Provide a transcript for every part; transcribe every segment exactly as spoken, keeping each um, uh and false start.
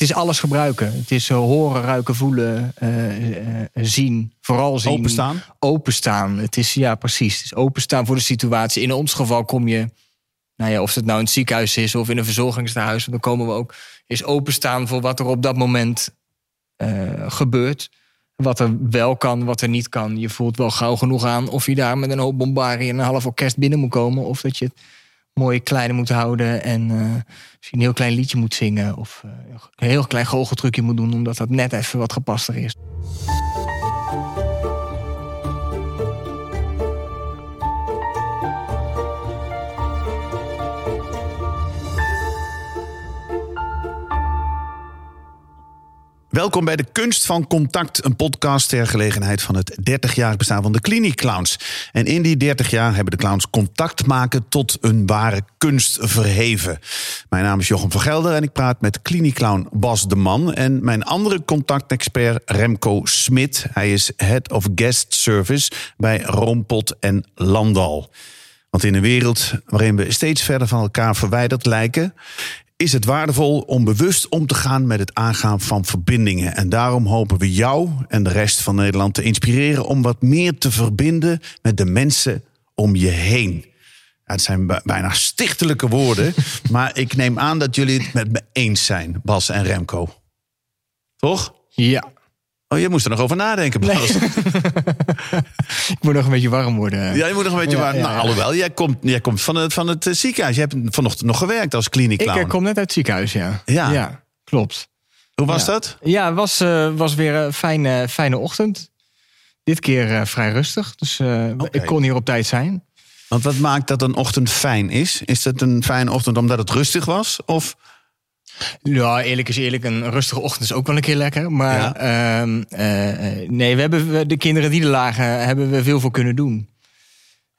Het is alles gebruiken. Het is horen, ruiken, voelen, uh, uh, zien, vooral zien. Openstaan. Openstaan. Het is, ja, precies. Het is openstaan voor de situatie. In ons geval kom je, nou ja, of het nou in het ziekenhuis is of in een verzorgingstehuis, dan komen we ook, is openstaan voor wat er op dat moment uh, gebeurt. Wat er wel kan, wat er niet kan. Je voelt wel gauw genoeg aan of je daar met een hoop bombarie en een half orkest binnen moet komen. Of dat je het mooi klein moet houden en uh, misschien een heel klein liedje moet zingen. Of uh, een heel klein goocheltrucje moet doen, omdat dat net even wat gepaster is. Welkom bij de Kunst van Contact, een podcast ter gelegenheid van het dertigjarig bestaan van de CliniClowns. En in die dertig jaar hebben de clowns contact maken tot een ware kunst verheven. Mijn naam is Jochem van Gelder en ik praat met CliniClown Bas de Man en mijn andere contactexpert Remco Smit. Hij is Head of Guest Service bij Roompot en Landal. Want in een wereld waarin we steeds verder van elkaar verwijderd lijken, is het waardevol om bewust om te gaan met het aangaan van verbindingen. En daarom hopen we jou en de rest van Nederland te inspireren om wat meer te verbinden met de mensen om je heen. Ja, het zijn bijna stichtelijke woorden, maar ik neem aan dat jullie het met me eens zijn, Bas en Remco. Toch? Ja. Oh, je moest er nog over nadenken, Bas. Nee. Ik moet nog een beetje warm worden. Ja, je moet nog een beetje ja, warm worden. Ja, nou, ja. Alhoewel, jij komt, jij komt van het, van het uh, ziekenhuis. Je hebt vanochtend nog gewerkt als CliniClown. Ik uh, kom net uit het ziekenhuis, ja. Ja, ja klopt. Hoe was ja. dat? Ja, het was, uh, was weer een fijne, fijne ochtend. Dit keer uh, vrij rustig, dus uh, okay. Ik kon hier op tijd zijn. Want wat maakt dat een ochtend fijn is? Is het een fijne ochtend omdat het rustig was? Of... Ja, eerlijk is eerlijk. Een rustige ochtend is ook wel een keer lekker. Maar ja. uh, uh, nee, we hebben we, de kinderen die er lagen, hebben we veel voor kunnen doen.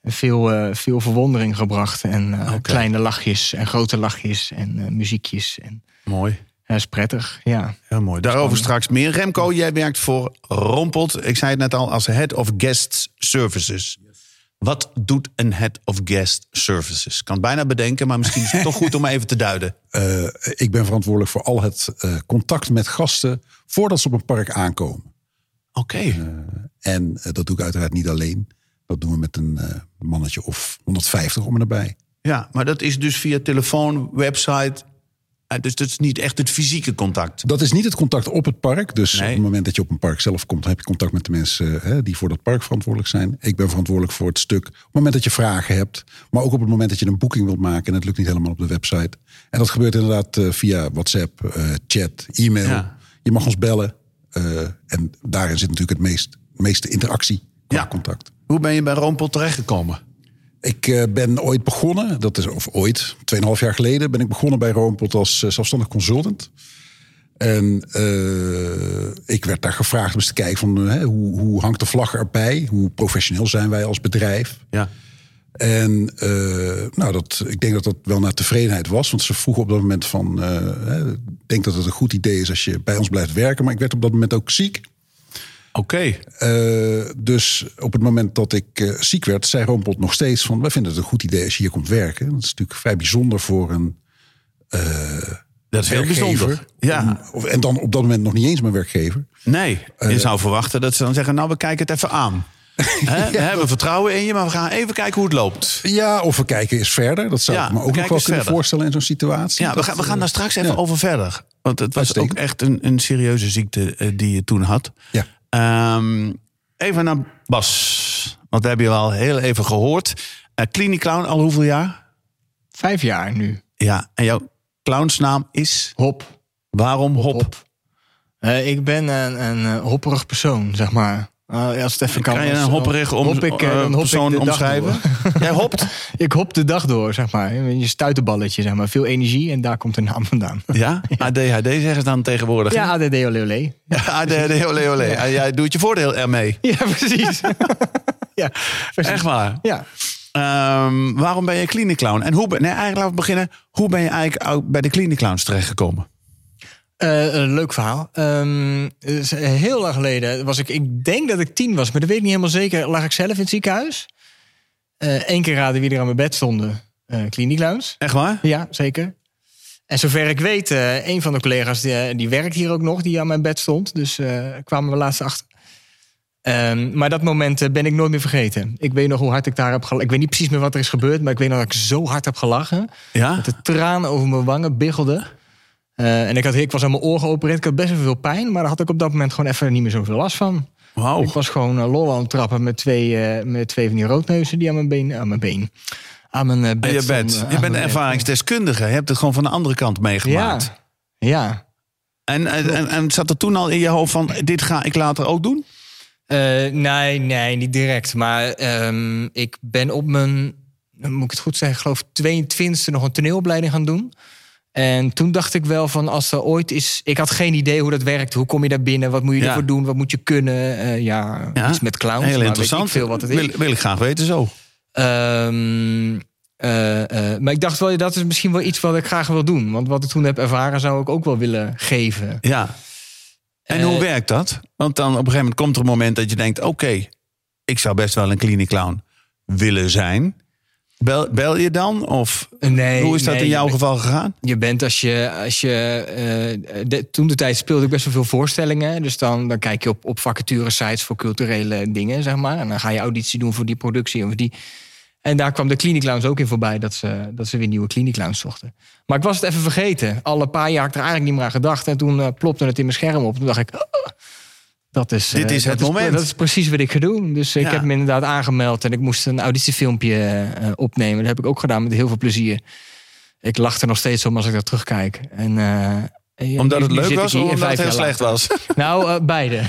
Veel, uh, veel verwondering gebracht. En uh, okay. kleine lachjes en grote lachjes en uh, muziekjes. En, mooi. Dat is prettig, ja. ja mooi. Daarover straks meer. Remco, jij werkt voor Roompot. Ik zei het net al, als Head of Guest Services. Wat doet een Head of Guest Services? Ik kan het bijna bedenken, maar misschien is het toch goed om even te duiden. Uh, ik ben verantwoordelijk voor al het uh, contact met gasten voordat ze op een park aankomen. Oké. Okay. Uh, en uh, dat doe ik uiteraard niet alleen. Dat doen we met een uh, mannetje of honderdvijftig om en erbij. Ja, maar dat is dus via telefoon, website. Uh, dus dat is niet echt het fysieke contact. Dat is niet het contact op het park. Dus nee. Op het moment dat je op een park zelf komt, heb je contact met de mensen hè, die voor dat park verantwoordelijk zijn. Ik ben verantwoordelijk voor het stuk. Op het moment dat je vragen hebt. Maar ook op het moment dat je een boeking wilt maken. En het lukt niet helemaal op de website. En dat gebeurt inderdaad uh, via WhatsApp, uh, chat, e-mail. Ja. Je mag ons bellen. Uh, en daarin zit natuurlijk het meest, meeste interactie qua ja. contact. Hoe ben je bij Roompot terechtgekomen? Ik ben ooit begonnen, dat is of ooit, tweeënhalf jaar geleden... ben ik begonnen bij Roompot als zelfstandig consultant. En uh, ik werd daar gevraagd om eens te kijken van... Hè, hoe, hoe hangt de vlag erbij? Hoe professioneel zijn wij als bedrijf? Ja. En uh, nou, dat, ik denk dat dat wel naar tevredenheid was. Want ze vroegen op dat moment van... Uh, hè, ik denk dat het een goed idee is als je bij ons blijft werken. Maar ik werd op dat moment ook ziek. Oké. Okay. Uh, dus op het moment dat ik uh, ziek werd, zei Roompot nog steeds van... wij vinden het een goed idee als je hier komt werken. Dat is natuurlijk vrij bijzonder voor een uh, Dat is heel bijzonder. Ja. Om, en dan op dat moment nog niet eens mijn werkgever. Nee, je uh, zou verwachten dat ze dan zeggen... nou, we kijken het even aan. He, we ja, hebben vertrouwen in je, maar we gaan even kijken hoe het loopt. Ja, of we kijken eens verder. Dat zou ja, ik me ook nog wel kunnen voorstellen in zo'n situatie. Ja, dat, we, gaan, we gaan daar straks even ja. over verder. Want het was Uitstekend. ook echt een, een serieuze ziekte uh, die je toen had. Ja. Um, even naar Bas, want we hebben je al heel even gehoord. Uh, CliniClown al hoeveel jaar? Vijf jaar nu. Ja, en jouw clownsnaam is? Hop. Waarom Hop? Hop. Uh, ik ben een, een hopperig persoon, zeg maar. Uh, als het even kan. Kan je een hopperig om, hop ik, uh, hop persoon omschrijven? Jij hopt? Ik hop de dag door, zeg maar. Je stuiterballetje, zeg maar. Veel energie en daar komt de naam vandaan. Ja? Ja. A D H D zeggen ze dan tegenwoordig. Ja, A D H D olé olé. Ja, A D H D olé olé. Ja. En jij doet je voordeel ermee. Ja, precies. ja, precies. Echt waar? Ja. Um, waarom ben je CliniClown? En hoe ben, nee, eigenlijk laten we beginnen. Hoe ben je eigenlijk bij de CliniClowns terechtgekomen? Uh, een leuk verhaal. Um, dus heel lang geleden was ik... Ik denk dat ik tien was, maar dat weet ik niet helemaal zeker. Lag ik zelf in het ziekenhuis. Eén uh, keer raden wie er aan mijn bed stonden. Uh, CliniClowns. Echt waar? Ja, zeker. En zover ik weet, uh, een van de collega's die, die werkt hier ook nog, die aan mijn bed stond. Dus uh, kwamen we laatst achter. Um, maar dat moment uh, ben ik nooit meer vergeten. Ik weet nog hoe hard ik daar heb gelachen. Ik weet niet precies meer wat er is gebeurd, maar ik weet nog dat ik zo hard heb gelachen. Ja? Dat de tranen over mijn wangen biggelden. Uh, en ik, had, ik was aan mijn oor geopereerd. Ik had best wel veel pijn, maar daar had ik op dat moment gewoon even niet meer zoveel last van. Wow. Ik was gewoon uh, lol aan het trappen met twee, uh, met twee van die roodneuzen die aan mijn been... Aan mijn been. Aan mijn bed. Je, bed. Om, uh, je bent een ervaringsdeskundige. Je hebt het gewoon van de andere kant meegemaakt. Ja. ja. En, en, en zat er toen al in je hoofd van... dit ga ik later ook doen? Uh, nee, nee, niet direct. Maar um, ik ben op mijn... moet ik het goed zeggen? geloof tweeëntwintigste nog een toneelopleiding gaan doen. En toen dacht ik wel van als er ooit is... Ik had geen idee hoe dat werkt. Hoe kom je daar binnen? Wat moet je ja. ervoor doen? Wat moet je kunnen? Uh, ja, ja, iets met clowns. Heel interessant. Weet ik veel wat het is. Wil, wil ik graag weten zo. Um, uh, uh, maar ik dacht wel, dat is misschien wel iets wat ik graag wil doen. Want wat ik toen heb ervaren, zou ik ook wel willen geven. Ja. En uh, hoe werkt dat? Want dan op een gegeven moment komt er een moment dat je denkt... oké, okay, ik zou best wel een CliniClown willen zijn. Bel, bel je dan? Of nee, hoe is dat nee, in jouw je, geval gegaan? Je bent als je... Als je uh, de, toen de tijd speelde ik best wel veel voorstellingen. Dus dan, dan kijk je op, op vacaturesites voor culturele dingen, zeg maar. En dan ga je auditie doen voor die productie of die... En daar kwam de CliniClowns ook in voorbij dat ze, dat ze weer nieuwe CliniClowns zochten. Maar ik was het even vergeten. Alle paar jaar had ik er eigenlijk niet meer aan gedacht. En toen uh, plopte het in mijn scherm op. Toen dacht ik, oh, dat is, Dit is uh, het dat moment. Is, dat is precies wat ik ga doen. Dus uh, ja. ik heb me inderdaad aangemeld. En ik moest een auditiefilmpje uh, opnemen. Dat heb ik ook gedaan met heel veel plezier. Ik lach er nog steeds om als ik dat terugkijk. En... Uh, Ja, omdat nu, het leuk was of omdat het heel slecht was? Nou, uh, beide.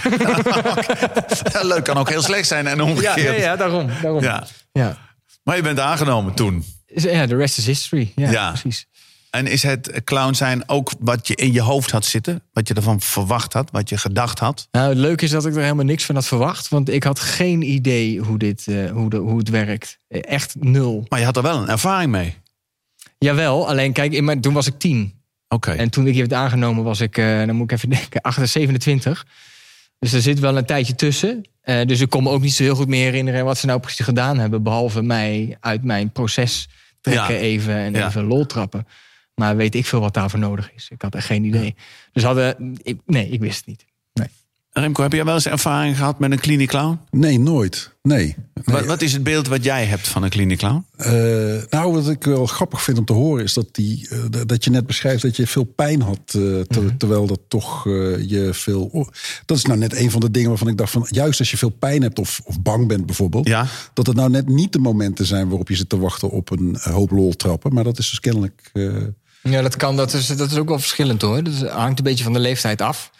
Ja, leuk kan ook heel slecht zijn en omgekeerd. Ja, nee, ja daarom. daarom. Ja. Ja. Maar je bent aangenomen toen. Ja, the rest is history. Ja, ja. Precies. En is het clown zijn ook wat je in je hoofd had zitten? Wat je ervan verwacht had? Wat je gedacht had? Nou, het leuke is dat ik er helemaal niks van had verwacht. Want ik had geen idee hoe, dit, uh, hoe, de, hoe het werkt. Echt nul. Maar je had er wel een ervaring mee. Jawel, alleen kijk, in mijn, toen was ik tien. Okay. En toen ik hier werd aangenomen was ik, uh, dan moet ik even denken, acht, zevenentwintig. Dus er zit wel een tijdje tussen. Uh, dus ik kon me ook niet zo heel goed meer herinneren wat ze nou precies gedaan hebben. Behalve mij uit mijn proces trekken ja. even en ja. even lol trappen. Maar weet ik veel wat daarvoor nodig is. Ik had er geen idee. Ja. Dus hadden, ik, nee, ik wist het niet. Nee. Remco, heb jij wel eens ervaring gehad met een CliniClown? Nee, nooit. Nee. nee. Wat, wat is het beeld wat jij hebt van een CliniClown? Uh, nou, wat ik wel grappig vind om te horen is dat, die, uh, dat je net beschrijft dat je veel pijn had. Uh, ter, mm-hmm. Terwijl dat toch uh, je veel... Oh, dat is nou net een van de dingen waarvan ik dacht van... Juist als je veel pijn hebt of, of bang bent bijvoorbeeld. Ja. Dat het nou net niet de momenten zijn waarop je zit te wachten op een hoop loltrappen. Maar dat is dus kennelijk... Uh... Ja, dat kan. Dat is, dat is ook wel verschillend hoor. Dat hangt een beetje van de leeftijd af.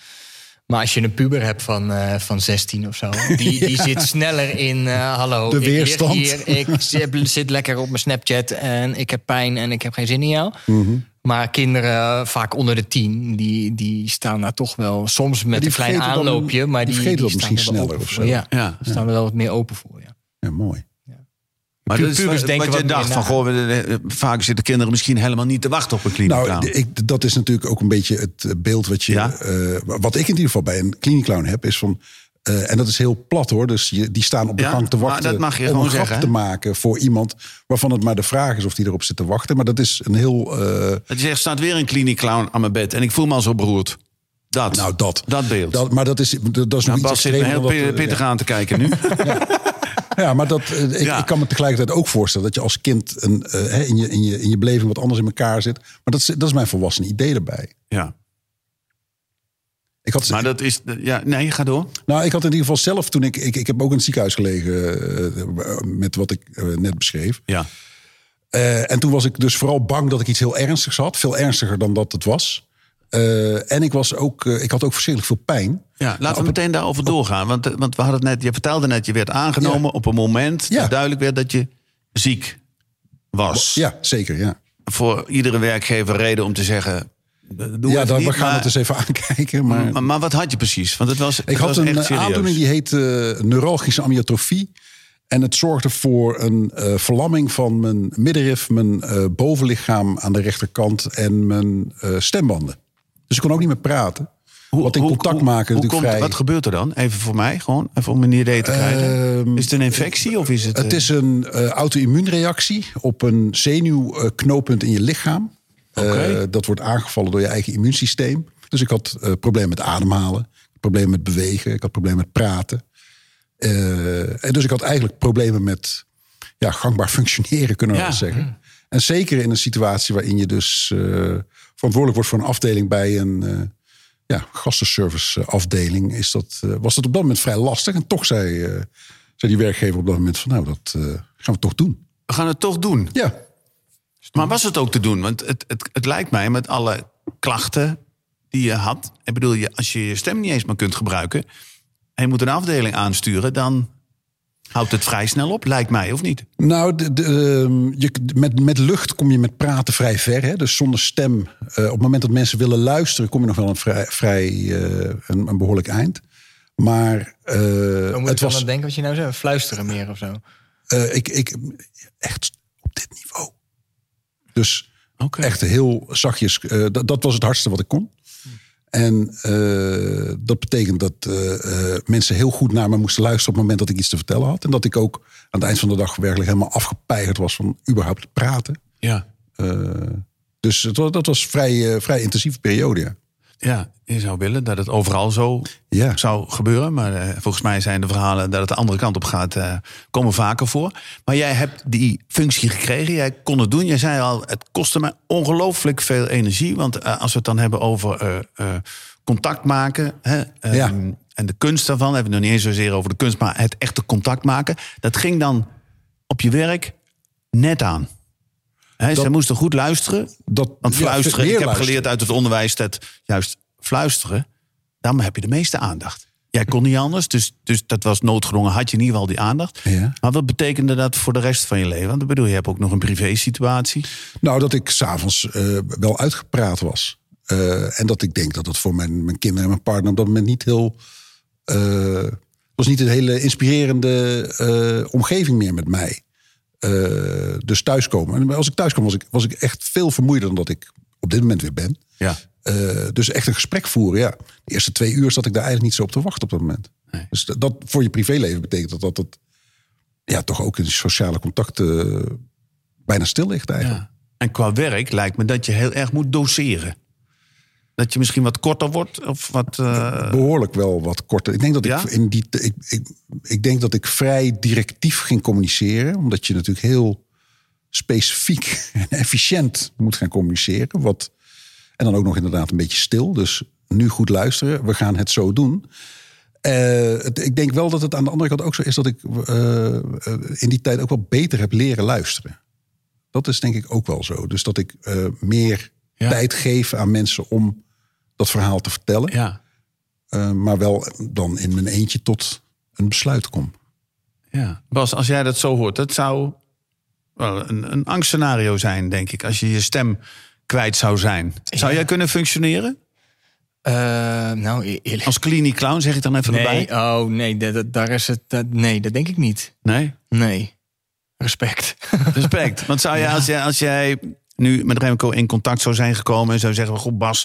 Maar als je een puber hebt van, uh, van zestien of zo... die, die ja. zit sneller in... Uh, hallo, de weerstand. Ik, hier, ik zit, zit lekker op mijn Snapchat... en ik heb pijn en ik heb geen zin in jou. Mm-hmm. Maar kinderen, vaak onder de tien... die, die staan daar toch wel... soms met een klein aanloopje... Dan, maar die, die, die staan er wel open voor. Ja, ja. ja. staan er wel wat meer open voor. Ja, ja mooi. Ja. Maar Pu- pubers wat, denken wat je dacht van... Goh, vaak zitten kinderen misschien helemaal niet te wachten op een CliniClown. Nou, ik, dat is natuurlijk ook een beetje het beeld wat je... Ja? Uh, wat ik in ieder geval bij een CliniClown heb, is van... Uh, en dat is heel plat hoor, dus je, die staan op de ja, gang te wachten... dat mag je om gewoon een grap zeggen, te maken voor iemand... waarvan het maar de vraag is of die erop zit te wachten. Maar dat is een heel... Uh... Dat je zegt, staat weer een CliniClown aan mijn bed... en ik voel me al zo beroerd. Dat, nou, dat. dat beeld. Dat, maar dat is, dat is nou, nog Bas zit me heel wat, pittig ja. aan te kijken nu. Ja. Ja, maar dat, ik, ja. ik kan me tegelijkertijd ook voorstellen... dat je als kind een, uh, in, je, in, je, in je beleving wat anders in elkaar zit. Maar dat is, dat is mijn volwassen idee erbij. Ja. Ik had, maar dat is... Ja, nee, ga door. Nou, ik had in ieder geval zelf toen ik... Ik, ik heb ook in het ziekenhuis gelegen uh, met wat ik uh, net beschreef. Ja. Uh, en toen was ik dus vooral bang dat ik iets heel ernstigs had. Veel ernstiger dan dat het was. Uh, en ik, was ook, uh, ik had ook verschrikkelijk veel pijn. Ja, laten nou, we meteen het, daarover op, doorgaan. Want, want we hadden het net, je vertelde net, je werd aangenomen ja. op een moment... Ja. dat duidelijk werd dat je ziek was. Ja, zeker, ja. Voor iedere werkgever reden om te zeggen... Doe ja, dan niet, we gaan maar, het eens even aankijken. Maar, maar, maar wat had je precies? Want het was, ik het had was een echt aandoening die heette uh, neuralgische amyotrofie. En het zorgde voor een uh, verlamming van mijn middenrif... mijn uh, bovenlichaam aan de rechterkant en mijn uh, stembanden. Dus ik kon ook niet meer praten. Hoe, wat in contact hoe, maken hoe, hoe komt, vrij... Wat gebeurt er dan? Even voor mij, gewoon even om een idee te krijgen. Uh, is het een infectie? Of is het, uh... het is een uh, auto-immuunreactie op een zenuwknooppunt uh, in je lichaam. Okay. Uh, dat wordt aangevallen door je eigen immuunsysteem. Dus ik had uh, problemen met ademhalen, problemen met bewegen, ik had problemen met praten. Uh, en dus ik had eigenlijk problemen met ja, gangbaar functioneren, kunnen we ja. wel zeggen. En zeker in een situatie waarin je dus uh, verantwoordelijk wordt voor een afdeling bij een uh, ja, gastenservice afdeling, is dat, uh, was dat op dat moment vrij lastig. En toch zei, uh, zei die werkgever op dat moment van nou, dat uh, gaan we toch doen. We gaan het toch doen? Ja. Maar was het ook te doen? Want het, het, het lijkt mij met alle klachten die je had. Ik bedoel, je, als je je stem niet eens meer kunt gebruiken en je moet een afdeling aansturen, dan houdt het vrij snel op, lijkt mij, of niet? Nou, de, de, je, met, met lucht kom je met praten vrij ver. Hè? Dus zonder stem, uh, op het moment dat mensen willen luisteren, kom je nog wel een, vrij, vrij, uh, een, een behoorlijk eind. Maar uh, dan moet het was... Dan denken wat je nou zei, fluisteren meer of zo. Uh, ik, ik, echt op dit niveau. Dus okay. echt heel zachtjes. Uh, dat, dat was het hardste wat ik kon. En uh, dat betekent dat uh, uh, mensen heel goed naar me moesten luisteren op het moment dat ik iets te vertellen had. En dat ik ook aan het eind van de dag werkelijk helemaal afgepeigerd was van überhaupt te praten. Ja. Uh, dus het, dat was een vrij, uh, vrij intensieve periode. Ja. ja, je zou willen dat het overal zo ja. zou gebeuren. Maar uh, volgens mij zijn de verhalen dat het de andere kant op gaat, uh, komen vaker voor. Maar jij hebt die functie gekregen, jij kon het doen. Jij zei al, het kostte mij ongelooflijk veel energie. Want uh, als we het dan hebben over uh, uh, contact maken, hè, um, ja. en de kunst daarvan, hebben we het nog niet eens zozeer over de kunst, maar het echte contact maken, dat ging dan op je werk net aan. He, dat, zij moesten goed luisteren. Dat, want fluisteren, ja, ik heb luisteren. geleerd uit het onderwijs dat juist fluisteren, dan heb je de meeste aandacht. Jij kon niet anders, dus, dus dat was noodgedwongen. Had je in ieder geval die aandacht. Ja. Maar wat betekende dat voor de rest van je leven? Want ik bedoel, je hebt ook nog een privé-situatie. Nou, dat ik s'avonds uh, wel uitgepraat was. Uh, en dat ik denk dat dat voor mijn, mijn kinderen en mijn partner op dat moment niet heel... Uh, was niet een hele inspirerende uh, omgeving meer met mij. Uh, dus thuiskomen. En als ik thuiskom was ik, was ik echt veel vermoeider dan dat ik op dit moment weer ben. Ja. Uh, dus echt een gesprek voeren. Ja. De eerste twee uur zat ik daar eigenlijk niet zo op te wachten op dat moment. Nee. Dus dat, dat voor je privéleven betekent dat dat, dat ja, toch ook in sociale contacten uh, bijna stil ligt eigenlijk. Ja. En qua werk lijkt me dat je heel erg moet doseren. Dat je misschien wat korter wordt? Of wat, uh... Behoorlijk wel wat korter. Ik denk dat ik, ja? in die, ik, ik, ik denk dat ik vrij directief ging communiceren. Omdat je natuurlijk heel specifiek en efficiënt moet gaan communiceren. Wat, en dan ook nog inderdaad een beetje stil. Dus nu goed luisteren. We gaan het zo doen. Uh, ik denk wel dat het aan de andere kant ook zo is dat ik uh, in die tijd ook wel beter heb leren luisteren. Dat is denk ik ook wel zo. Dus dat ik uh, meer... Ja. tijd geven aan mensen om dat verhaal te vertellen. Ja. Uh, maar wel dan in mijn eentje tot een besluit kom. Ja. Bas, als jij dat zo hoort, dat zou wel een, een angstscenario zijn, denk ik. Als je je stem kwijt zou zijn. Zou ja. jij kunnen functioneren? Uh, nou, eerlijk... Als CliniClown, zeg ik dan even nee, erbij. Oh, nee, dat, dat, daar is het, dat, nee, dat denk ik niet. Nee? Nee. Respect. Respect. Want zou jij, ja. als jij... Als jij nu met Remco in contact zou zijn gekomen en zou zeggen: goh, Bas,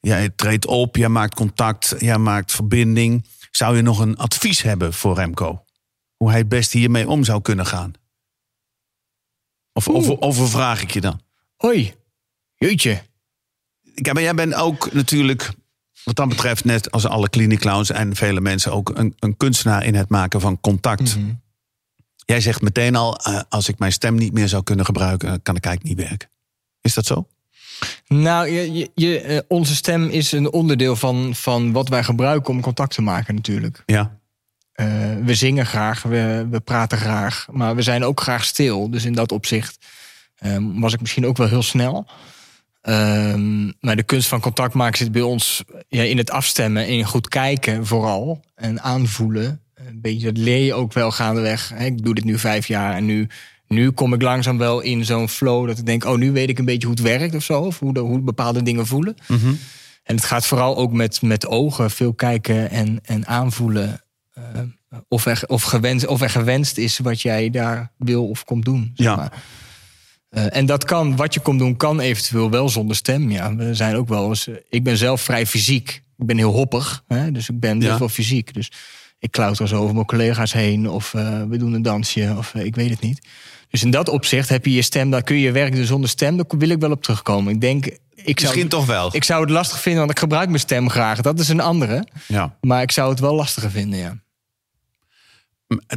jij treedt op, jij maakt contact, jij maakt verbinding. Zou je nog een advies hebben voor Remco? Hoe hij het best hiermee om zou kunnen gaan? Of over, overvraag ik je dan? Oei, jeetje. Ja, maar jij bent ook natuurlijk, wat dat betreft, net als alle CliniClowns en vele mensen, ook een, een kunstenaar in het maken van contact. Mm-hmm. Jij zegt meteen al: als ik mijn stem niet meer zou kunnen gebruiken, kan ik eigenlijk niet werken. Is dat zo? Nou, je, je, je, onze stem is een onderdeel van, van wat wij gebruiken om contact te maken natuurlijk. Ja. Uh, we zingen graag, we, we praten graag, maar we zijn ook graag stil. Dus in dat opzicht um, was ik misschien ook wel heel snel. Um, maar de kunst van contact maken zit bij ons ja, in het afstemmen, in goed kijken vooral en aanvoelen. Een beetje, dat leer je ook wel gaandeweg. Ik doe dit nu vijf jaar en nu... Nu kom ik langzaam wel in zo'n flow dat ik denk... oh, nu weet ik een beetje hoe het werkt of zo. Of hoe, de, hoe bepaalde dingen voelen. Mm-hmm. En het gaat vooral ook met, met ogen. Veel kijken en, en aanvoelen. Uh, of, er, of, gewenst, of er gewenst is wat jij daar wil of komt doen. Zeg ja. maar. Uh, en dat kan, wat je komt doen, kan eventueel wel zonder stem. Ja, we zijn ook wel eens... Ik ben zelf vrij fysiek. Ik ben heel hoppig. Hè? Dus ik ben heel ja. veel fysiek. Dus... ik klauter zo over mijn collega's heen. Of uh, we doen een dansje. Of uh, ik weet het niet. Dus in dat opzicht heb je je stem. Daar kun je werken dus zonder stem. Daar wil ik wel op terugkomen. Ik denk... Ik zou, Misschien toch wel. Ik zou het lastig vinden, want ik gebruik mijn stem graag. Dat is een andere. Ja. Maar ik zou het wel lastiger vinden, ja.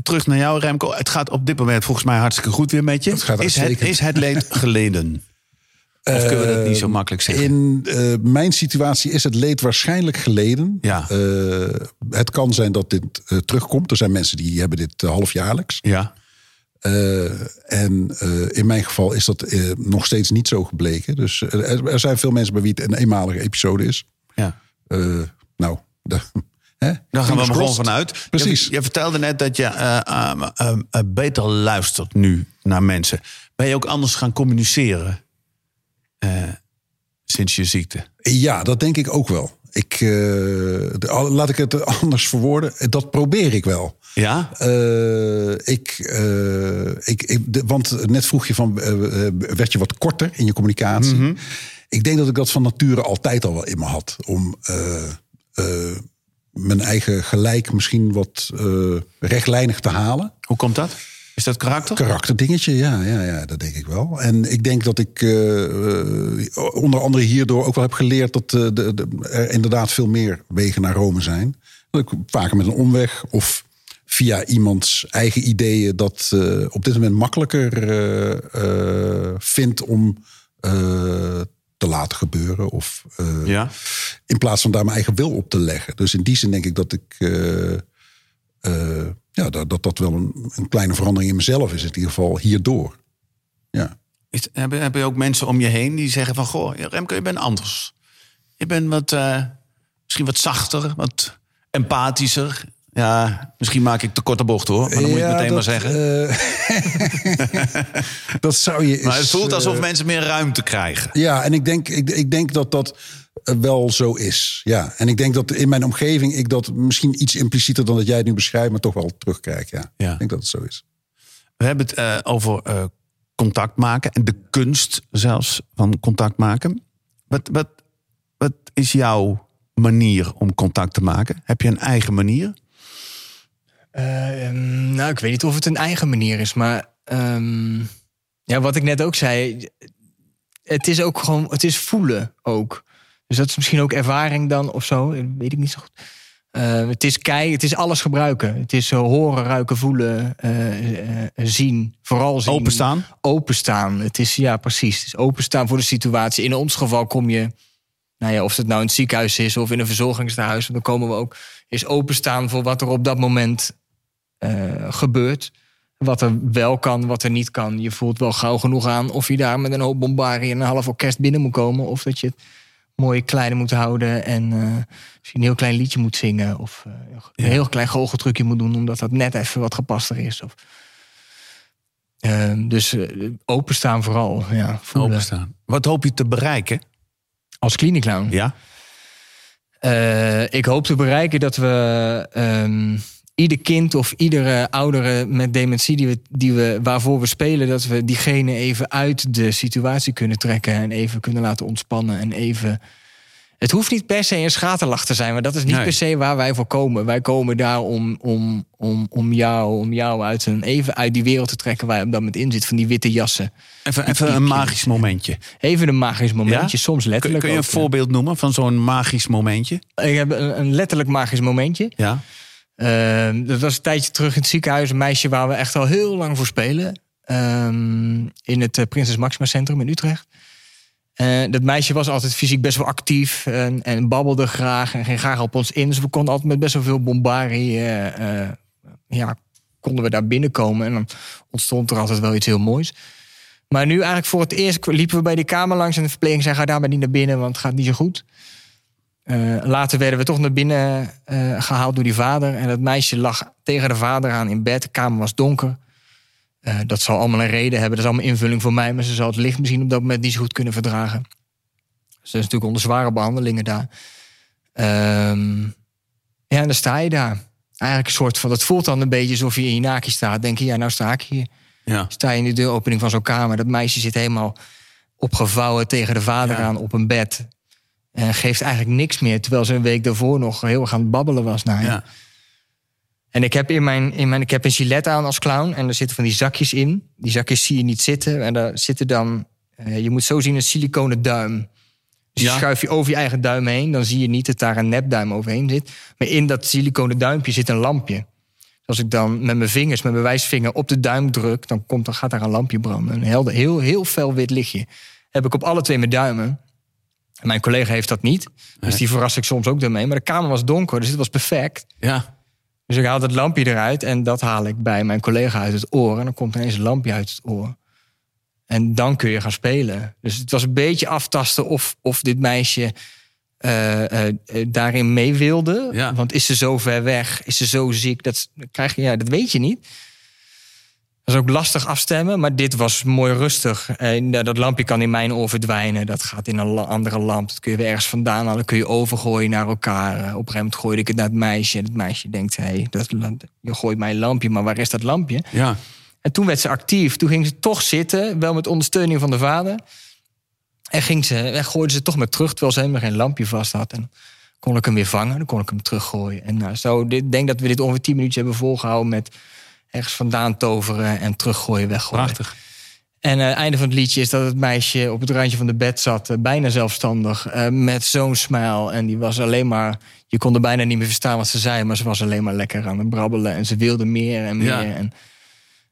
Terug naar jou, Remco. Het gaat op dit moment volgens mij hartstikke goed weer met je. Het gaat is, het, is het leed geleden? Of uh, kunnen we dat niet zo makkelijk zeggen? In uh, mijn situatie is het leed waarschijnlijk geleden. Ja. Uh, het kan zijn dat dit uh, terugkomt. Er zijn mensen die hebben dit uh, halfjaarlijks. Ja. Uh, en uh, in mijn geval is dat uh, nog steeds niet zo gebleken. Dus uh, er, er zijn veel mensen bij wie het een eenmalige episode is. Ja. Uh, nou, de, hè? Daar gaan we maar gewoon vanuit. Precies. Je, je vertelde net dat je uh, uh, uh, uh, beter luistert nu naar mensen. Ben je ook anders gaan communiceren uh, sinds je ziekte? Ja, dat denk ik ook wel. Ik, uh, de, laat ik het anders verwoorden. Dat probeer ik wel. Ja? Uh, ik, uh, ik, ik de, want net vroeg je van, uh, werd je wat korter in je communicatie? Mm-hmm. Ik denk dat ik dat van nature altijd al wel in me had. Om uh, uh, mijn eigen gelijk misschien wat uh, rechtlijnig te halen. Hoe komt dat? Is dat karakter? Karakterdingetje, ja, ja, ja, dat denk ik wel. En ik denk dat ik uh, onder andere hierdoor ook wel heb geleerd... dat uh, de, de, er inderdaad veel meer wegen naar Rome zijn. Dat ik vaker met een omweg of via iemands eigen ideeën... dat uh, op dit moment makkelijker uh, uh, vind om uh, te laten gebeuren. Of, uh, ja. In plaats van daar mijn eigen wil op te leggen. Dus in die zin denk ik dat ik... Uh, uh, Ja, dat, dat dat wel een, een kleine verandering in mezelf is. In ieder geval hierdoor. Ja. Is, heb, heb je ook mensen om je heen die zeggen van... Goh, Remco, je bent anders. Je bent wat, uh, misschien wat zachter, wat empathischer. Ja, misschien maak ik te korte bocht hoor. Maar dan moet ja, je meteen dat, maar zeggen. Uh, dat zou je... Eens, maar het voelt alsof uh, mensen meer ruimte krijgen. Ja, en ik denk, ik, ik denk dat dat... wel zo is, ja. En ik denk dat in mijn omgeving ik dat misschien iets implicieter... dan dat jij het nu beschrijft, maar toch wel terugkijk, ja. ja. Ik denk dat het zo is. We hebben het uh, over uh, contact maken... en de kunst zelfs van contact maken. Wat, wat, wat is jouw manier om contact te maken? Heb je een eigen manier? Uh, um, nou, ik weet niet of het een eigen manier is, maar... Um, ja, wat ik net ook zei... het is ook gewoon... het is voelen ook... Dus dat is misschien ook ervaring dan of zo. Dat weet ik niet zo goed. Uh, het is kei, het is alles gebruiken. Het is uh, horen, ruiken, voelen, uh, uh, zien. Vooral zien. Openstaan. Openstaan. Het is, ja, precies. Het is openstaan voor de situatie. In ons geval kom je... Nou ja, of het nou in het ziekenhuis is of in een verzorgingstehuis... dan komen we ook... is openstaan voor wat er op dat moment uh, gebeurt. Wat er wel kan, wat er niet kan. Je voelt wel gauw genoeg aan of je daar met een hoop bombarie... en een half orkest binnen moet komen of dat je... het mooie kleinen moet houden en uh, misschien een heel klein liedje moet zingen... of uh, een ja. heel klein goocheltrucje moet doen... omdat dat net even wat gepaster is. Of, uh, dus uh, openstaan vooral. Ja, openstaan. Wat hoop je te bereiken? Als CliniClown? Ja. Uh, ik hoop te bereiken dat we... Um, ieder kind of iedere oudere met dementie die we, die we, waarvoor we spelen... dat we diegene even uit de situatie kunnen trekken... en even kunnen laten ontspannen en even... Het hoeft niet per se een schaterlach te zijn... maar dat is niet nee. per se waar wij voor komen. Wij komen daar om, om, om, om jou, om jou uit, een, even uit die wereld te trekken... waar je op dat moment in zit, van die witte jassen. Even, die, even die, een magisch momentje. Even een magisch momentje, ja? Soms letterlijk. Kun, kun je een ook, voorbeeld ja. noemen van zo'n magisch momentje? Ik heb een, een letterlijk magisch momentje... Ja. Uh, dat was een tijdje terug in het ziekenhuis. Een meisje waar we echt al heel lang voor spelen. Uh, in het uh, Prinses Máxima Centrum in Utrecht. Uh, dat meisje was altijd fysiek best wel actief. En, en babbelde graag. En ging graag op ons in. Dus we konden altijd met best wel veel bombarie... Uh, uh, ja, konden we daar binnenkomen. En dan ontstond er altijd wel iets heel moois. Maar nu eigenlijk voor het eerst liepen we bij die kamer langs. En de verpleging zei, ga daar maar niet naar binnen. Want het gaat niet zo goed. Uh, later werden we toch naar binnen uh, gehaald door die vader. En dat meisje lag tegen de vader aan in bed. De kamer was donker. Uh, dat zal allemaal een reden hebben. Dat is allemaal invulling voor mij. Maar ze zal het licht misschien op dat moment niet zo goed kunnen verdragen. Ze is natuurlijk onder zware behandelingen daar. Um, ja, en dan sta je daar. Eigenlijk een soort van... Dat voelt dan een beetje alsof je in je naakje staat. Denk je, ja, nou sta ik hier. Ja. Sta je in de deuropening van zo'n kamer. Dat meisje zit helemaal opgevouwen tegen de vader ja. aan op een bed... En geeft eigenlijk niks meer. Terwijl ze een week daarvoor nog heel erg aan het babbelen was. Nou, ja. En ik heb, in mijn, in mijn, ik heb een gilet aan als clown. En er zitten van die zakjes in. Die zakjes zie je niet zitten. En daar zitten dan... Uh, je moet zo zien een siliconen duim. Dus ja. Schuif je over je eigen duim heen. Dan zie je niet dat daar een nepduim overheen zit. Maar in dat siliconen duimpje zit een lampje. Als ik dan met mijn vingers, met mijn wijsvinger op de duim druk... dan, komt, dan gaat daar een lampje branden. Een helder, heel, heel fel wit lichtje. Heb ik op alle twee mijn duimen. En mijn collega heeft dat niet. Dus die verras ik soms ook daarmee. Maar de kamer was donker, dus het was perfect. Ja. Dus ik haal het lampje eruit en dat haal ik bij mijn collega uit het oor. En dan komt ineens een lampje uit het oor. En dan kun je gaan spelen. Dus het was een beetje aftasten of, of dit meisje... Uh, uh, uh, daarin mee wilde. Ja. Want is ze zo ver weg? Is ze zo ziek? Dat, krijg je, ja, dat weet je niet. Dat is ook lastig afstemmen, maar dit was mooi rustig. En uh, dat lampje kan in mijn oor verdwijnen. Dat gaat in een la- andere lamp. Dat kun je weer ergens vandaan halen. Dat kun je overgooien naar elkaar. Uh, op een gegeven moment gooide ik het naar het meisje. En het meisje denkt, hey, dat, je gooit mijn lampje, maar waar is dat lampje? Ja. En toen werd ze actief. Toen ging ze toch zitten, wel met ondersteuning van de vader... En, ging ze, en gooide ze toch maar terug, terwijl ze helemaal geen lampje vast had. En kon ik hem weer vangen, dan kon ik hem teruggooien. En nou, zo, dit, denk dat we dit ongeveer tien minuutjes hebben volgehouden... met ergens vandaan toveren en teruggooien, weggooien. Prachtig. En uh, het einde van het liedje is dat het meisje op het randje van de bed zat... Uh, bijna zelfstandig, uh, met zo'n smile. En die was alleen maar... Je kon er bijna niet meer verstaan wat ze zei... maar ze was alleen maar lekker aan het brabbelen. En ze wilde meer en meer. Ja. En,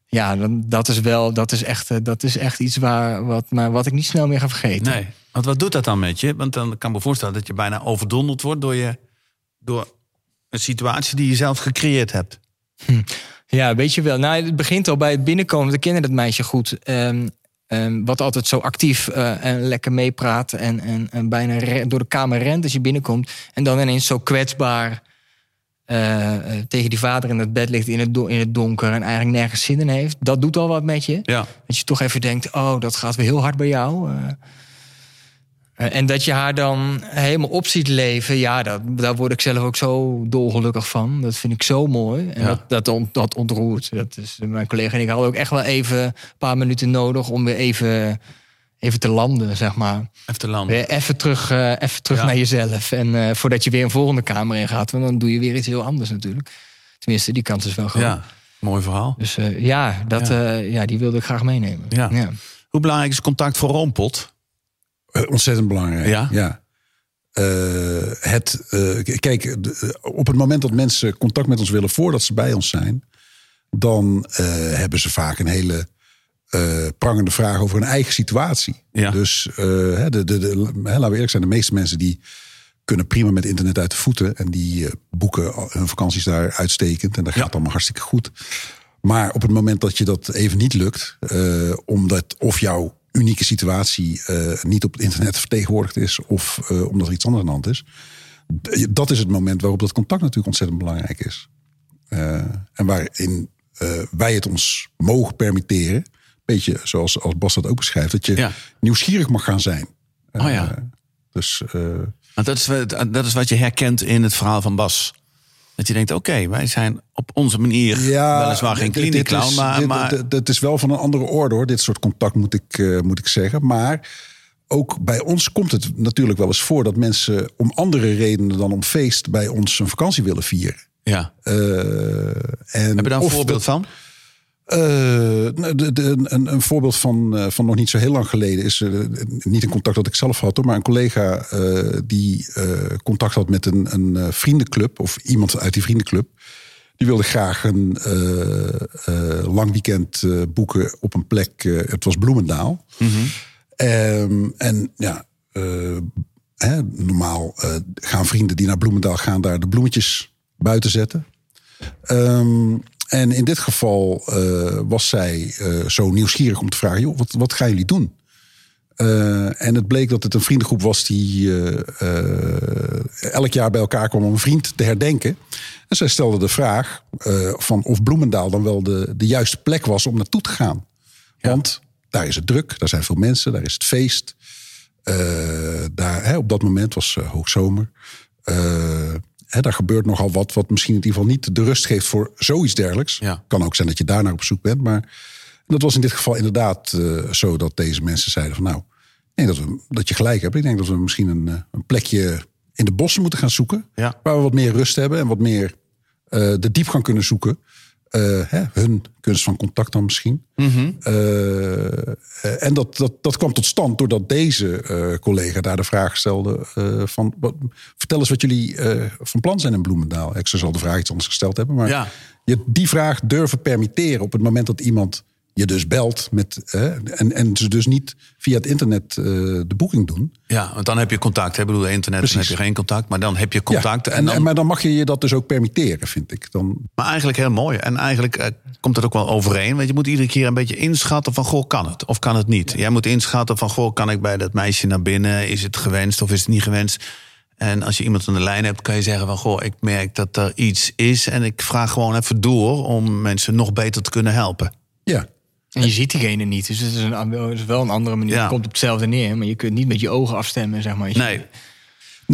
Ja, dat is wel, dat is echt, dat is echt iets waar, wat, maar wat ik niet snel meer ga vergeten. Nee, want wat doet dat dan met je? Want dan kan ik me voorstellen dat je bijna overdonderd wordt door, je, door een situatie die je zelf gecreëerd hebt. Hm. Ja, weet je wel. Nou, het begint al bij het binnenkomen. We kennen dat meisje goed. Um, um, wat altijd zo actief uh, en lekker meepraat en, en, en bijna re- door de kamer rent als je binnenkomt. En dan ineens zo kwetsbaar... Uh, tegen die vader in het bed ligt in het, do- in het donker... en eigenlijk nergens zin in heeft. Dat doet al wat met je. Ja. Dat je toch even denkt, oh, dat gaat weer heel hard bij jou. Uh, uh, en dat je haar dan helemaal op ziet leven... ja, dat, daar word ik zelf ook zo dolgelukkig van. Dat vind ik zo mooi. En ja. dat, dat, on- dat ontroert. Dat is, mijn collega en ik hadden ook echt wel even... een paar minuten nodig om weer even... Even te landen, zeg maar. Even te landen. Even terug, uh, even terug ja. naar jezelf. En uh, voordat je weer een volgende kamer in gaat... want dan doe je weer iets heel anders natuurlijk. Tenminste, die kans is wel groot. Ja, mooi verhaal. Dus uh, ja, dat, ja. Uh, ja, die wilde ik graag meenemen. Ja. Ja. Hoe belangrijk is contact voor Roompot? Uh, ontzettend belangrijk, ja. ja. Uh, het, uh, kijk, de, op het moment dat mensen contact met ons willen... voordat ze bij ons zijn... dan uh, hebben ze vaak een hele... Uh, prangende vragen over hun eigen situatie. Ja. Dus uh, de, de, de, de, laten we eerlijk zijn, de meeste mensen die kunnen prima met internet uit de voeten. En die uh, boeken hun vakanties daar uitstekend. En dat ja. gaat allemaal hartstikke goed. Maar op het moment dat je dat even niet lukt, uh, omdat of jouw unieke situatie uh, niet op het internet vertegenwoordigd is, of uh, omdat er iets anders aan de hand is. D- dat is het moment waarop dat contact natuurlijk ontzettend belangrijk is. Uh, en waarin uh, wij het ons mogen permitteren. Beetje zoals als Bas dat ook beschrijft, dat je ja. nieuwsgierig mag gaan zijn. Oh ja. Uh, dus, uh... dat, is, dat is wat je herkent in het verhaal van Bas. Dat je denkt, oké, okay, wij zijn op onze manier ja, weliswaar geen CliniClown. Maar, dit, maar... Dit, dit is wel van een andere orde, hoor. Dit soort contact moet ik, uh, moet ik zeggen. Maar ook bij ons komt het natuurlijk wel eens voor... dat mensen om andere redenen dan om feest... bij ons een vakantie willen vieren. Ja. Uh, en heb je daar een voorbeeld dat, van? Uh, de, de, een, een voorbeeld van, uh, van nog niet zo heel lang geleden is uh, niet een contact dat ik zelf had, hoor, maar een collega uh, die uh, contact had met een, een uh, vriendenclub of iemand uit die vriendenclub. Die wilde graag een uh, uh, lang weekend uh, boeken op een plek. Uh, het was Bloemendaal. Mm-hmm. Um, en ja, uh, hè, normaal uh, gaan vrienden die naar Bloemendaal gaan daar de bloemetjes buiten zetten. Um, En in dit geval uh, was zij uh, zo nieuwsgierig om te vragen... joh, wat, wat gaan jullie doen? Uh, en het bleek dat het een vriendengroep was... die uh, uh, elk jaar bij elkaar kwam om een vriend te herdenken. En zij stelde de vraag uh, van of Bloemendaal dan wel de, de juiste plek was... om naartoe te gaan. Ja. Want daar is het druk, daar zijn veel mensen, daar is het feest. Uh, daar, hè, op dat moment was uh, hoogzomer... Uh, He, daar gebeurt nogal wat, wat misschien in ieder geval niet de rust geeft voor zoiets dergelijks. Ja. Kan ook zijn dat je daarnaar op zoek bent. Maar dat was in dit geval inderdaad uh, zo dat deze mensen zeiden van nou, nee, dat, we, dat je gelijk hebt. Ik denk dat we misschien een, een plekje in de bossen moeten gaan zoeken. Ja. Waar we wat meer rust hebben en wat meer uh, de diepgang kunnen zoeken. Uh, hè, hun kunst van contact dan misschien. Mm-hmm. Uh, en dat, dat, dat kwam tot stand doordat deze uh, collega daar de vraag stelde... Uh, van wat, vertel eens wat jullie uh, van plan zijn in Bloemendaal. Ik zou de vraag iets anders gesteld hebben. Maar ja. je die vraag durven permitteren op het moment dat iemand je dus belt... Met, uh, en, en ze dus niet via het internet uh, de boeking doen. Ja, want dan heb je contact. Ik bedoel, internet heb je geen contact, maar dan heb je contact. Ja, en, en dan... Maar dan mag je je dat dus ook permitteren, vind ik. Dan... Maar eigenlijk heel mooi. En eigenlijk uh, komt dat ook wel overeen. Want je moet iedere keer een beetje inschatten van... goh, kan het of kan het niet? Ja. Jij moet inschatten van, goh, kan ik bij dat meisje naar binnen? Is het gewenst of is het niet gewenst? En als je iemand aan de lijn hebt, kan je zeggen van... goh, ik merk dat er iets is en ik vraag gewoon even door... om mensen nog beter te kunnen helpen. Ja. En je ziet diegene niet, dus het is, een, het is wel een andere manier. Ja. Het komt op hetzelfde neer, maar je kunt niet met je ogen afstemmen, zeg maar. Nee, nee,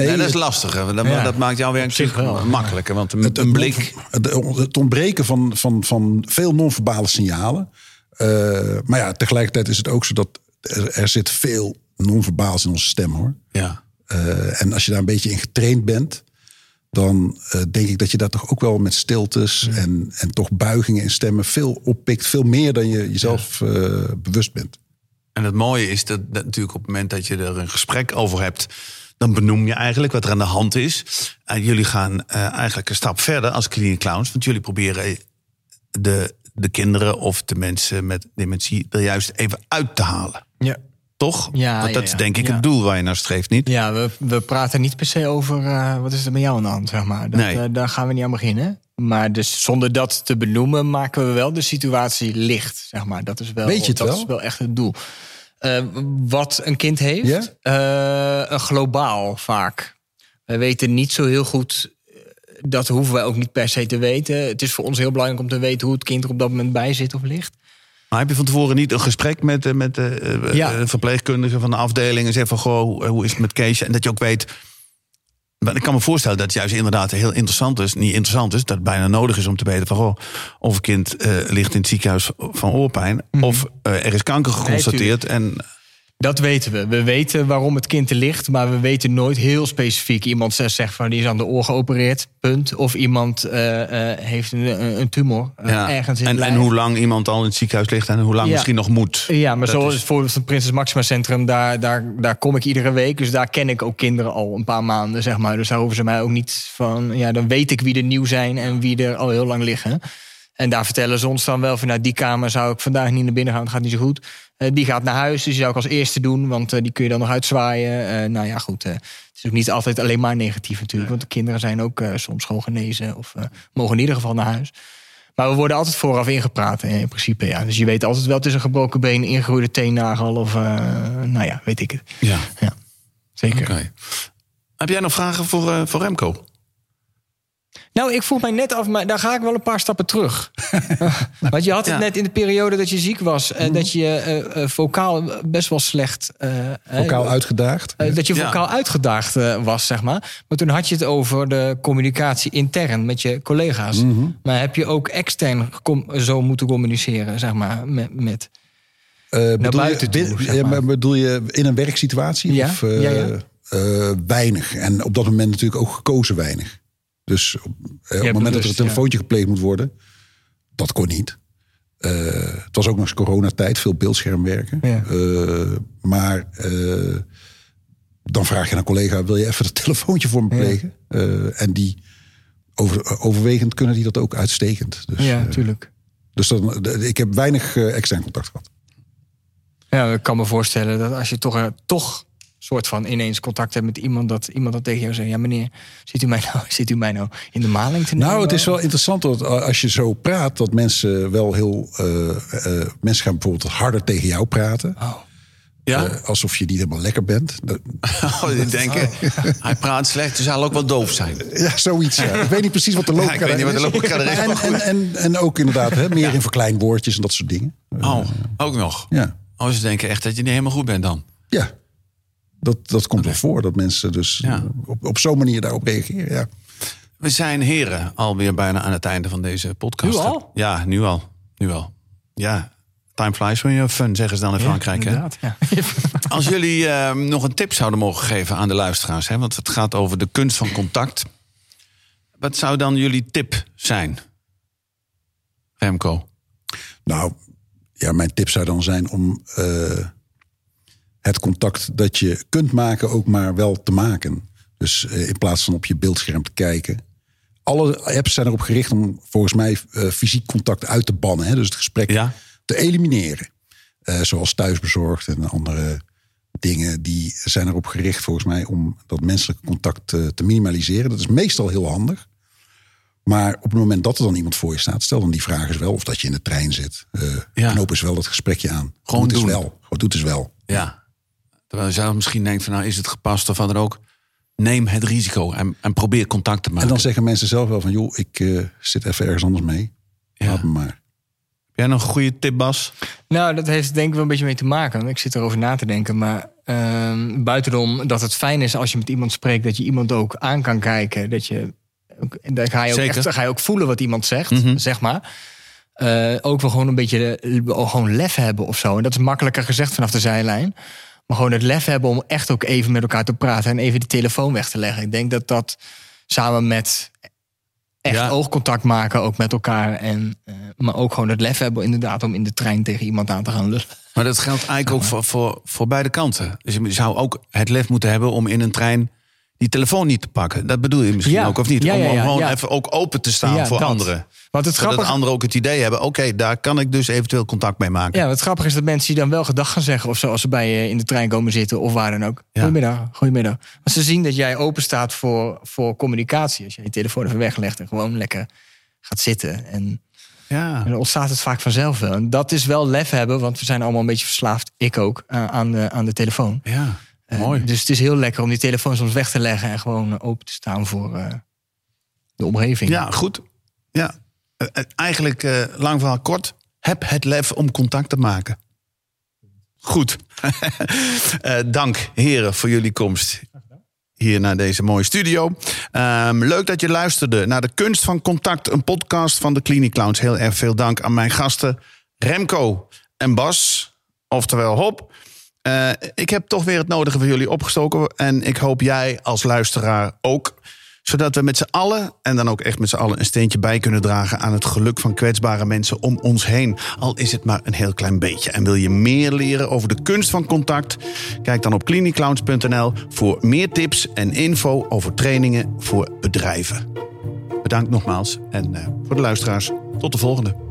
nee dat is lastiger. Dat, ja. dat maakt jou weer een stuk makkelijker, want een, het, een blik... Het ontbreken van, van, van veel non-verbale signalen. Uh, maar ja, tegelijkertijd is het ook zo dat er, er zit veel non-verbaals in onze stem, hoor. Ja. Uh, en als je daar een beetje in getraind bent... dan uh, denk ik dat je daar toch ook wel met stiltes... Ja. En, en toch buigingen en stemmen veel oppikt. Veel meer dan je jezelf ja. uh, bewust bent. En het mooie is dat, dat natuurlijk op het moment dat je er een gesprek over hebt... dan benoem je eigenlijk wat er aan de hand is. En jullie gaan uh, eigenlijk een stap verder als CliniClowns. Want jullie proberen de, de kinderen of de mensen met dementie... er juist even uit te halen. Ja. Toch? Ja, Want dat ja, ja. is denk ik ja. het doel waar je naar streeft, niet? Ja, we, we praten niet per se over uh, wat is er met jou aan de hand, zeg maar. Dat, nee. uh, daar gaan we niet aan beginnen. Maar dus zonder dat te benoemen maken we wel de situatie licht, zeg maar. Dat is wel, Weet je het dat wel? Is wel echt het doel. Uh, wat een kind heeft, yeah? uh, globaal vaak. We weten niet zo heel goed, dat hoeven wij ook niet per se te weten. Het is voor ons heel belangrijk om te weten hoe het kind er op dat moment bij zit of ligt. Maar heb je van tevoren niet een gesprek met, met de uh, ja. verpleegkundige van de afdeling... en zeg van, goh, hoe is het met Keesje? En dat je ook weet... Ik kan me voorstellen dat het juist inderdaad heel interessant is... niet interessant is, dat het bijna nodig is om te weten... van goh, of een kind uh, ligt in het ziekenhuis van oorpijn... Mm. of uh, er is kanker geconstateerd. Nee, en... Dat weten we. We weten waarom het kind er ligt... maar we weten nooit heel specifiek. Iemand zegt van, die is aan de oor geopereerd, punt. Of iemand uh, uh, heeft een, een tumor uh, ja. ergens in en, de en hoe lang iemand al in het ziekenhuis ligt... en hoe lang ja. misschien nog moet. Ja, maar dat zoals is... voor het Prinses Máxima Centrum... Daar, daar, daar kom ik iedere week. Dus daar ken ik ook kinderen al een paar maanden, zeg maar. Dus daar hoeven ze mij ook niet van... ja, dan weet ik wie er nieuw zijn en wie er al heel lang liggen. En daar vertellen ze ons dan wel van... nou, die kamer zou ik vandaag niet naar binnen gaan, het gaat niet zo goed... Die gaat naar huis, dus die zou ik als eerste doen. Want uh, die kun je dan nog uitzwaaien. Uh, nou ja, goed. Uh, het is ook niet altijd alleen maar negatief natuurlijk. Want de kinderen zijn ook uh, soms gewoon genezen. Of uh, mogen in ieder geval naar huis. Maar we worden altijd vooraf ingepraat in principe. Ja. Dus je weet altijd wel, het is een gebroken been, ingegroeide teennagel. Of uh, nou ja, weet ik het. Ja, ja zeker. Okay. Heb jij nog vragen voor, uh, voor Remco? Nou, ik vroeg mij net af, maar daar ga ik wel een paar stappen terug. Want je had het ja. net in de periode dat je ziek was... en dat je uh, uh, vocaal best wel slecht... Uh, vocaal uh, uitgedaagd. Uh, dat je vocaal ja. uitgedaagd uh, was, zeg maar. Maar toen had je het over de communicatie intern met je collega's. Mm-hmm. Maar heb je ook extern com- zo moeten communiceren, zeg maar, met... met uh, naar buiten je, toe, be- zeg maar. Ja, bedoel je in een werksituatie? Ja, of, uh, ja, ja. Uh, weinig. En op dat moment natuurlijk ook gekozen weinig. Dus op, eh, op het moment bewust, dat er een telefoontje ja. gepleegd moet worden, dat kon niet. Uh, het was ook nog eens coronatijd, veel beeldschermwerken. Ja. Uh, maar uh, dan vraag je aan een collega, wil je even dat telefoontje voor me plegen? Ja. Uh, en die over, overwegend kunnen die dat ook uitstekend. Dus, ja, natuurlijk. Uh, dus dan, ik heb weinig uh, extern contact gehad. Ja, ik kan me voorstellen dat als je toch... Uh, toch... soort van ineens contact hebt met iemand... dat iemand dat tegen jou zegt... ja meneer, zit u mij nou, zit u mij nou in de maling te nemen? Nou, het is wel interessant dat als je zo praat... dat mensen wel heel... Uh, uh, mensen gaan bijvoorbeeld harder tegen jou praten. Oh. Ja? Uh, alsof je niet helemaal lekker bent. Oh, die denken, oh. hij praat slecht, dus hij zal ook wel doof zijn. Ja, zoiets. Ja. Ik weet niet precies wat de logica ja, er is. En, en, en, en ook inderdaad, hè, meer ja. in verkleinwoordjes en dat soort dingen. Oh, uh, ook nog? Ja. Oh, ze denken echt dat je niet helemaal goed bent dan? Ja. Dat, dat komt okay. wel voor, dat mensen dus ja. op, op zo'n manier daarop reageren. Ja. We zijn heren alweer bijna aan het einde van deze podcast. Nu al? Ja, nu al. Nu al. Ja, time flies when you have fun, zeggen ze dan in ja, Frankrijk. Hè? Ja. Als jullie uh, nog een tip zouden mogen geven aan de luisteraars... Hè, want het gaat over de kunst van contact... Wat zou dan jullie tip zijn, Remco? Nou, ja, mijn tip zou dan zijn om uh, het contact dat je kunt maken ook maar wel te maken. Dus uh, in plaats van op je beeldscherm te kijken. Alle apps zijn erop gericht om volgens mij uh, fysiek contact uit te bannen. Hè? Dus het gesprek ja. te elimineren. Uh, zoals Thuisbezorgd en andere dingen. Die zijn erop gericht volgens mij om dat menselijke contact uh, te minimaliseren. Dat is meestal heel handig. Maar op het moment dat er dan iemand voor je staat, stel dan die vraag eens wel. Of dat je in de trein zit. Uh, ja. Knoop eens wel dat gesprekje aan. Gewoon doet doen. Het wel. Gewoon doet het wel. Ja. Terwijl je zelf misschien denkt van nou is het gepast of wat dan ook. Neem het risico en, en probeer contact te maken. En dan zeggen mensen zelf wel van joh, ik uh, zit even ergens anders mee. Ja. Laat me maar. Heb jij nog een goede tip, Bas? Nou, dat heeft denk ik wel een beetje mee te maken. Ik zit erover na te denken. Maar uh, buitenom dat het fijn is als je met iemand spreekt, dat je iemand ook aan kan kijken. Dat je, daar ga je ook echt, daar ga je ook voelen wat iemand zegt, mm-hmm. zeg maar. Uh, ook wel gewoon een beetje uh, gewoon lef hebben of zo. En dat is makkelijker gezegd vanaf de zijlijn. Maar gewoon het lef hebben om echt ook even met elkaar te praten en even die telefoon weg te leggen. Ik denk dat dat samen met echt ja. oogcontact maken, ook met elkaar. En, uh, maar ook gewoon het lef hebben inderdaad om in de trein tegen iemand aan te gaan lullen. Maar dat geldt eigenlijk ja, ook voor, voor, voor beide kanten. Dus je zou ook het lef moeten hebben om in een trein die telefoon niet te pakken. Dat bedoel je misschien ja. ook, of niet? Ja, ja, ja, om gewoon ja. even ook open te staan ja, voor dat. anderen. Want het grappige... Zodat anderen ook het idee hebben, oké, okay, daar kan ik dus eventueel contact mee maken. Ja, wat grappig is dat mensen die dan wel gedag gaan zeggen of zo, als ze bij je in de trein komen zitten of waar dan ook. Ja. Goedemiddag, goedemiddag. Als ze zien dat jij open staat voor, voor communicatie, als je je telefoon even weglegt en gewoon lekker gaat zitten. En, ja. en dan ontstaat het vaak vanzelf wel. En dat is wel lef hebben, want we zijn allemaal een beetje verslaafd, ik ook, aan de, aan de telefoon. Ja. Uh, Mooi. Dus het is heel lekker om die telefoon soms weg te leggen en gewoon open te staan voor uh, de omgeving. Ja, goed. Ja. Uh, uh, eigenlijk, uh, lang verhaal kort, heb het lef om contact te maken. Goed. uh, dank, heren, voor jullie komst hier naar deze mooie studio. Um, leuk dat je luisterde naar de Kunst van Contact, een podcast van de CliniClowns. Heel erg veel dank aan mijn gasten Remco en Bas, oftewel Hop. Uh, ik heb toch weer het nodige van jullie opgestoken. En ik hoop jij als luisteraar ook. Zodat we met z'n allen, en dan ook echt met z'n allen, een steentje bij kunnen dragen aan het geluk van kwetsbare mensen om ons heen. Al is het maar een heel klein beetje. En wil je meer leren over de kunst van contact? Kijk dan op cliniclowns punt n l voor meer tips en info over trainingen voor bedrijven. Bedankt nogmaals en uh, voor de luisteraars. Tot de volgende.